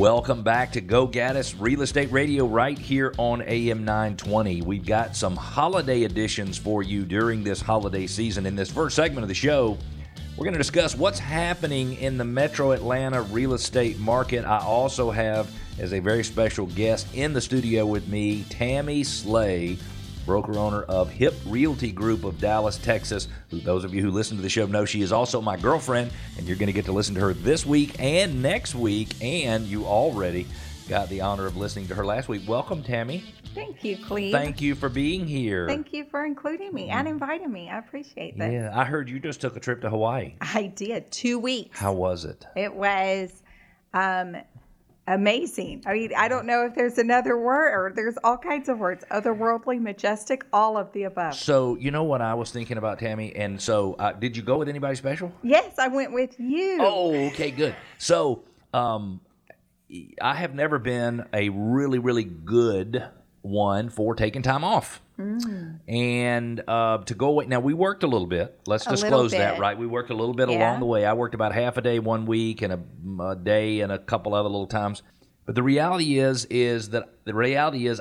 Welcome back to Go Gattis Real Estate Radio right here on AM 920. We've got some holiday editions for you during this holiday season. In this first segment of the show, we're going to discuss what's happening in the Metro Atlanta real estate market. I also have, as a very special guest in the studio with me, Tammy Slay, broker-owner of Hip Realty Group of Dallas, Texas. Those of you who listen to the show know she is also my girlfriend, and you're going to get to listen to her this week and next week, and you already got the honor of listening to her last week. Welcome, Tammy. Thank you, Cleve. Thank you for being here. Thank you for including me and inviting me. I appreciate that. Yeah, I heard you just took a trip to Hawaii. I did. 2 weeks. How was it? It was amazing. I mean, I don't know if there's another word. There's all kinds of words. Otherworldly, majestic, all of the above. So, you know what I was thinking about, Tammy? And so, did you go with anybody special? Yes, I went with you. Oh, okay, good. So, I have never been a really, really good one for taking time off. And to go away. Now, we worked a little bit. Let's disclose that, right? We worked a little bit along the way. I worked about half a day one week and a day and a couple other little times. But the reality is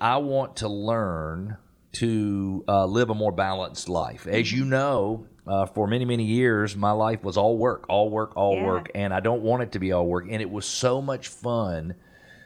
I want to learn to live a more balanced life. As you know, for many, many years, my life was all work. And I don't want it to be all work. And it was so much fun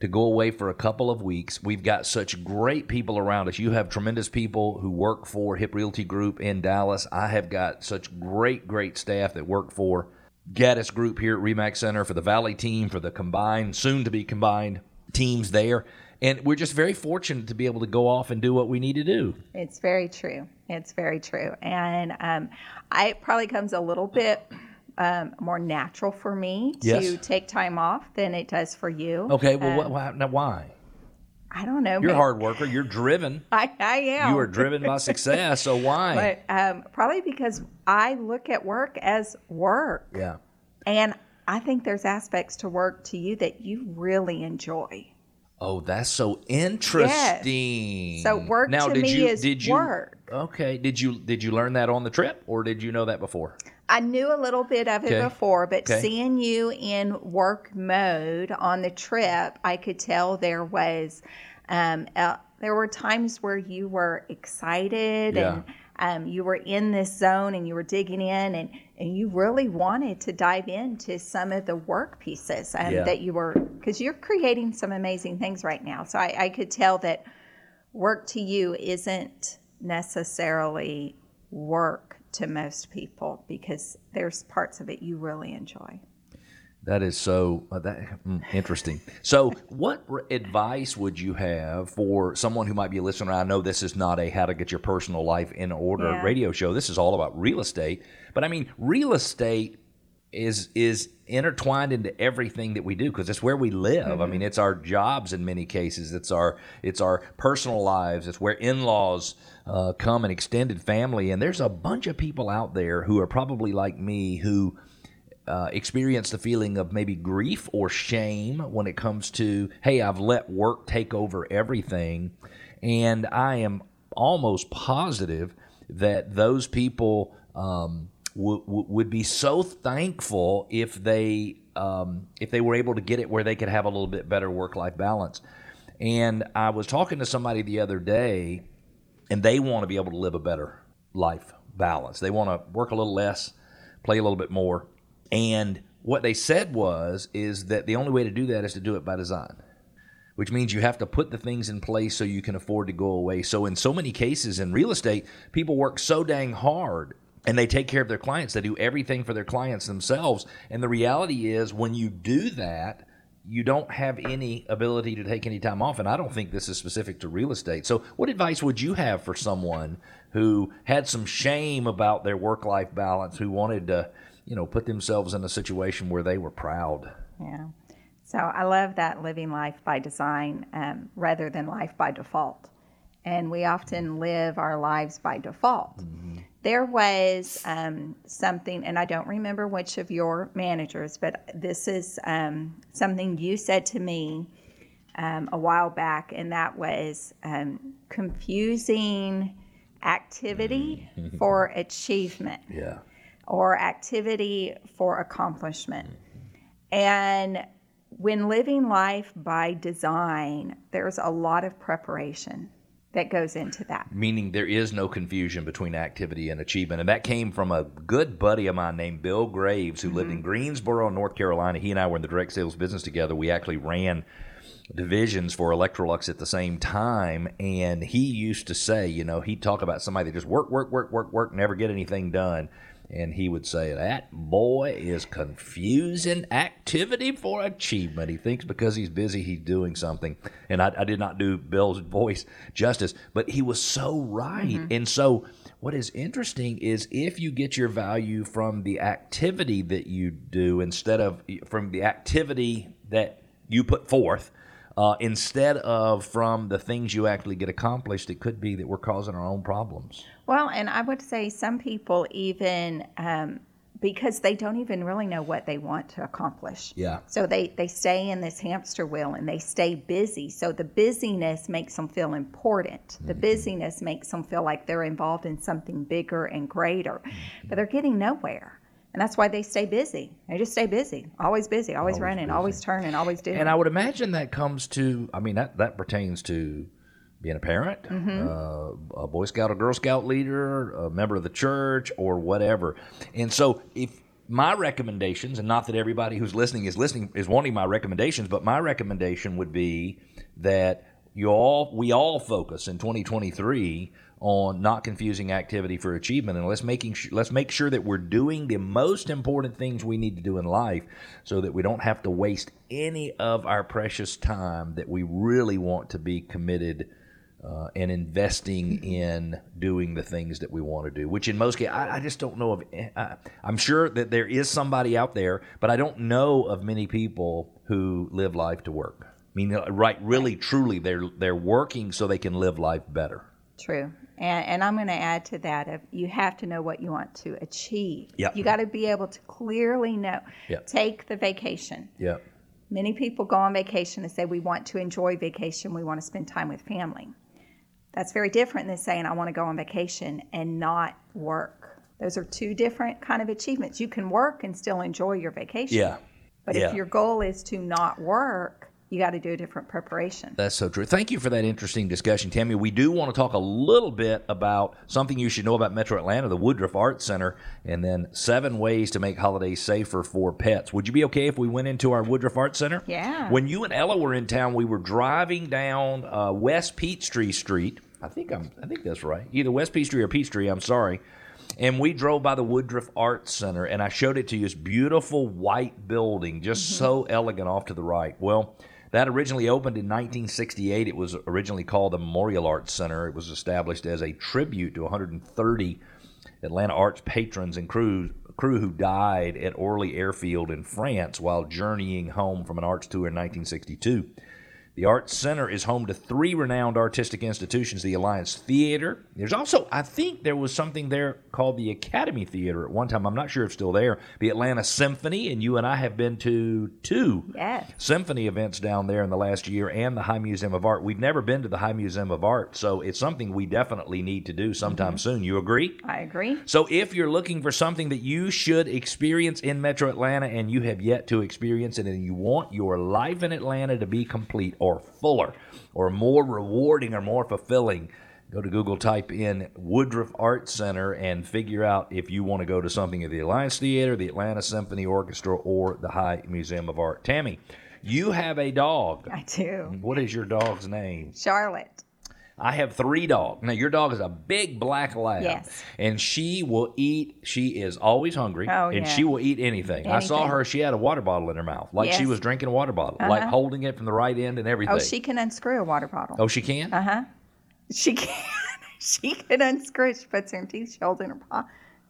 to go away for a couple of weeks. We've got such great people around us. You have tremendous people who work for Hip Realty Group in Dallas. I have got such great, great staff that work for Gattis Group here at Remax Center, for the Valley team, for the combined, soon-to-be-combined teams there. And we're just very fortunate to be able to go off and do what we need to do. It's very true. It's very true. And it probably comes a little bit more natural for me to take time off than it does for you. Okay, well, now why? I don't know. You're a hard worker. You're driven. I am. You are driven by success, so why? But probably because I look at work as work. Yeah. And I think there's aspects to work to you that you really enjoy. Oh, that's so interesting. Yes. So work now, to me is work. Okay. Did you learn that on the trip, or did you know that before? I knew a little bit of it before, but seeing you in work mode on the trip, I could tell there was, there were times where you were excited and you were in this zone and you were digging in and you really wanted to dive into some of the work pieces that you were, because you're creating some amazing things right now. So I could tell that work to you isn't necessarily work to most people, because there's parts of it you really enjoy. That is so interesting. So what advice would you have for someone who might be a listener? I know this is not a how to get your personal life in order radio show. This is all about real estate. But I mean, real estate is intertwined into everything that we do, because it's where we live. Mm-hmm. I mean, it's our jobs in many cases. It's our personal lives. It's where in-laws come and extended family. And there's a bunch of people out there who are probably like me who experience the feeling of maybe grief or shame when it comes to, hey, I've let work take over everything. And I am almost positive that those people would be so thankful if they were able to get it where they could have a little bit better work-life balance. And I was talking to somebody the other day, and they want to be able to live a better life balance. They want to work a little less, play a little bit more. And what they said is that the only way to do that is to do it by design, which means you have to put the things in place so you can afford to go away. So in so many cases in real estate, people work so dang hard, and they take care of their clients. They do everything for their clients themselves. And the reality is, when you do that, you don't have any ability to take any time off. And I don't think this is specific to real estate. So what advice would you have for someone who had some shame about their work-life balance, who wanted to, put themselves in a situation where they were proud? Yeah. So I love that, living life by design rather than life by default. And we often live our lives by default. Mm-hmm. There was something, and I don't remember which of your managers, but this is something you said to me a while back, and that was confusing activity for achievement or activity for accomplishment. And when living life by design, there's a lot of preparation that goes into that. Meaning there is no confusion between activity and achievement. And that came from a good buddy of mine named Bill Graves, who lived in Greensboro, North Carolina. He and I were in the direct sales business together. We actually ran divisions for Electrolux at the same time. And he used to say, you know, he'd talk about somebody that just work, never get anything done. And he would say, that boy is confusing activity for achievement. He thinks because he's busy, he's doing something. And I did not do Bill's voice justice, but he was so right. And so what is interesting is if you get your value from the activity that you do instead of from the activity that you put forth, instead of from the things you actually get accomplished, it could be that we're causing our own problems. Well, and I would say some people even, because they don't even really know what they want to accomplish. Yeah. So they stay in this hamster wheel and they stay busy. So the busyness makes them feel important. The busyness makes them feel like they're involved in something bigger and greater, but they're getting nowhere. And that's why they stay busy. They just stay busy, always running, busy. Always turning, always doing. And I would imagine that comes to, I mean, that pertains to being a parent, a Boy Scout or Girl Scout leader, a member of the church, or whatever. And so if my recommendations, and not that everybody who's listening, is wanting my recommendations, but my recommendation would be that we all focus in 2023 on not confusing activity for achievement, and let's make sure that we're doing the most important things we need to do in life so that we don't have to waste any of our precious time that we really want to be committed and investing in doing the things that we want to do, which in most cases, I just don't know of. I'm sure that there is somebody out there, but I don't know of many people who live life to work. I mean, right, really, truly, they're working so they can live life better. True. And I'm going to add to that, if you have to know what you want to achieve. Yep. You got to be able to clearly know. Yep. Take the vacation. Yep. Many people go on vacation and say, we want to enjoy vacation. We want to spend time with family. That's very different than saying, I want to go on vacation and not work. Those are two different kind of achievements. You can work and still enjoy your vacation. Yeah. But if your goal is to not work, you got to do a different preparation. That's so true. Thank you for that interesting discussion, Tammy. We do want to talk a little bit about something you should know about Metro Atlanta, the Woodruff Arts Center, and then 7 ways to make holidays safer for pets. Would you be okay if we went into our Woodruff Arts Center? Yeah. When you and Ella were in town, we were driving down West Peachtree Street. I think that's right. Either West Peachtree or Peachtree, I'm sorry. And we drove by the Woodruff Arts Center, and I showed it to you. This beautiful white building, just so elegant off to the right. Well, that originally opened in 1968. It was originally called the Memorial Arts Center. It was established as a tribute to 130 Atlanta arts patrons and crew who died at Orly Airfield in France while journeying home from an arts tour in 1962. The Arts Center is home to 3 renowned artistic institutions, the Alliance Theater. There's also, I think there was something there called the Academy Theater at one time. I'm not sure if it's still there. The Atlanta Symphony, and you and I have been to 2 symphony events down there in the last year, and the High Museum of Art. We've never been to the High Museum of Art, so it's something we definitely need to do sometime soon. You agree? I agree. So if you're looking for something that you should experience in Metro Atlanta and you have yet to experience it, and you want your life in Atlanta to be complete, or fuller, or more rewarding, or more fulfilling, go to Google, type in Woodruff Arts Center, and figure out if you want to go to something at the Alliance Theater, the Atlanta Symphony Orchestra, or the High Museum of Art. Tammy, you have a dog. I do. What is your dog's name? Charlotte. I have 3 dogs. Now, your dog is a big black lab. Yes. And she will eat. She is always hungry. Oh, and she will eat anything. I saw her. She had a water bottle in her mouth, like she was drinking a water bottle, like holding it from the right end and everything. Oh, she can unscrew a water bottle. Oh, she can? Uh-huh. She can. She can unscrew. She puts her teeth, she holds it in her paw,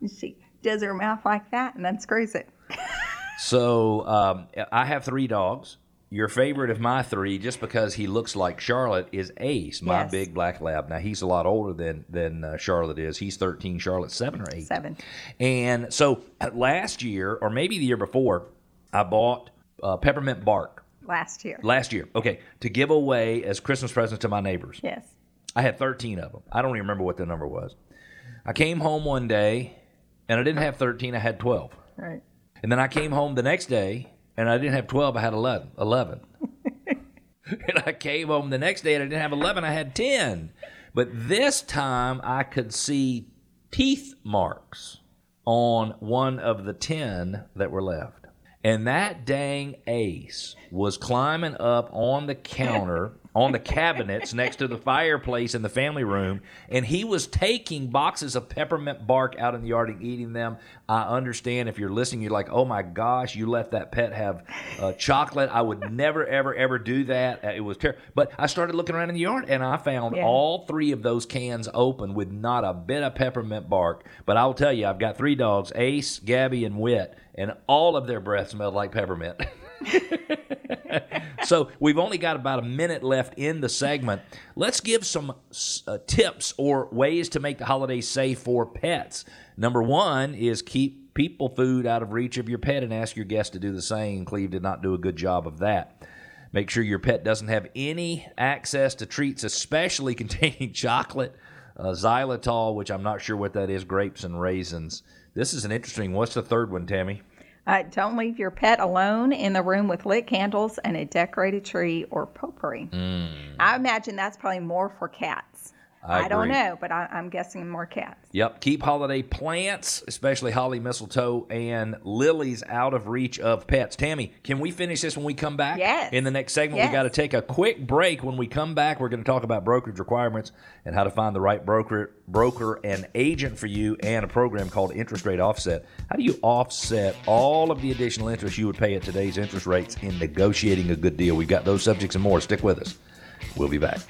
and she does her mouth like that and unscrews it. So I have 3 dogs. Your favorite of my 3, just because he looks like Charlotte, is Ace, my big black lab. Now, he's a lot older than Charlotte is. He's 13, Charlotte's 7 or 8. 7. And so last year, or maybe the year before, I bought peppermint bark. Last year. Okay. To give away as Christmas presents to my neighbors. Yes. I had 13 of them. I don't even remember what the number was. I came home one day, and I didn't have 13. I had 12. Right. And then I came home the next day, and I didn't have 12, I had 11. And I came home the next day and I didn't have 11, I had 10. But this time I could see teeth marks on one of the 10 that were left. And that dang ace was climbing up on the counter, on the cabinets next to the fireplace in the family room, and he was taking boxes of peppermint bark out in the yard and eating them. I understand if you're listening, you're like, oh my gosh, you let that pet have chocolate. I would never, ever, ever do that. It was terrible. But I started looking around in the yard, and I found all three of those cans open with not a bit of peppermint bark. But I'll tell you, I've got three dogs, Ace, Gabby, and Wit, and all of their breath smelled like peppermint. So we've only got about a minute left in the segment. Let's give some tips or ways to make the holidays safe for pets. Number one is keep people food out of reach of your pet and ask your guests to do the same. Cleve did not do a good job of that. Make sure your pet doesn't have any access to treats, especially containing chocolate, xylitol, which I'm not sure what that is, grapes and raisins. This is an interesting one. What's the third one, Tammy? Don't leave your pet alone in the room with lit candles and a decorated tree or potpourri. I imagine that's probably more for cats. I don't know, but I'm guessing more cats. Yep. Keep holiday plants, especially holly, mistletoe, and lilies out of reach of pets. Tammy, can we finish this when we come back? Yes. In the next segment, we got to take a quick break. When we come back, we're going to talk about brokerage requirements and how to find the right broker and agent for you, and a program called interest rate offset. How do you offset all of the additional interest you would pay at today's interest rates in negotiating a good deal? We've got those subjects and more. Stick with us. We'll be back.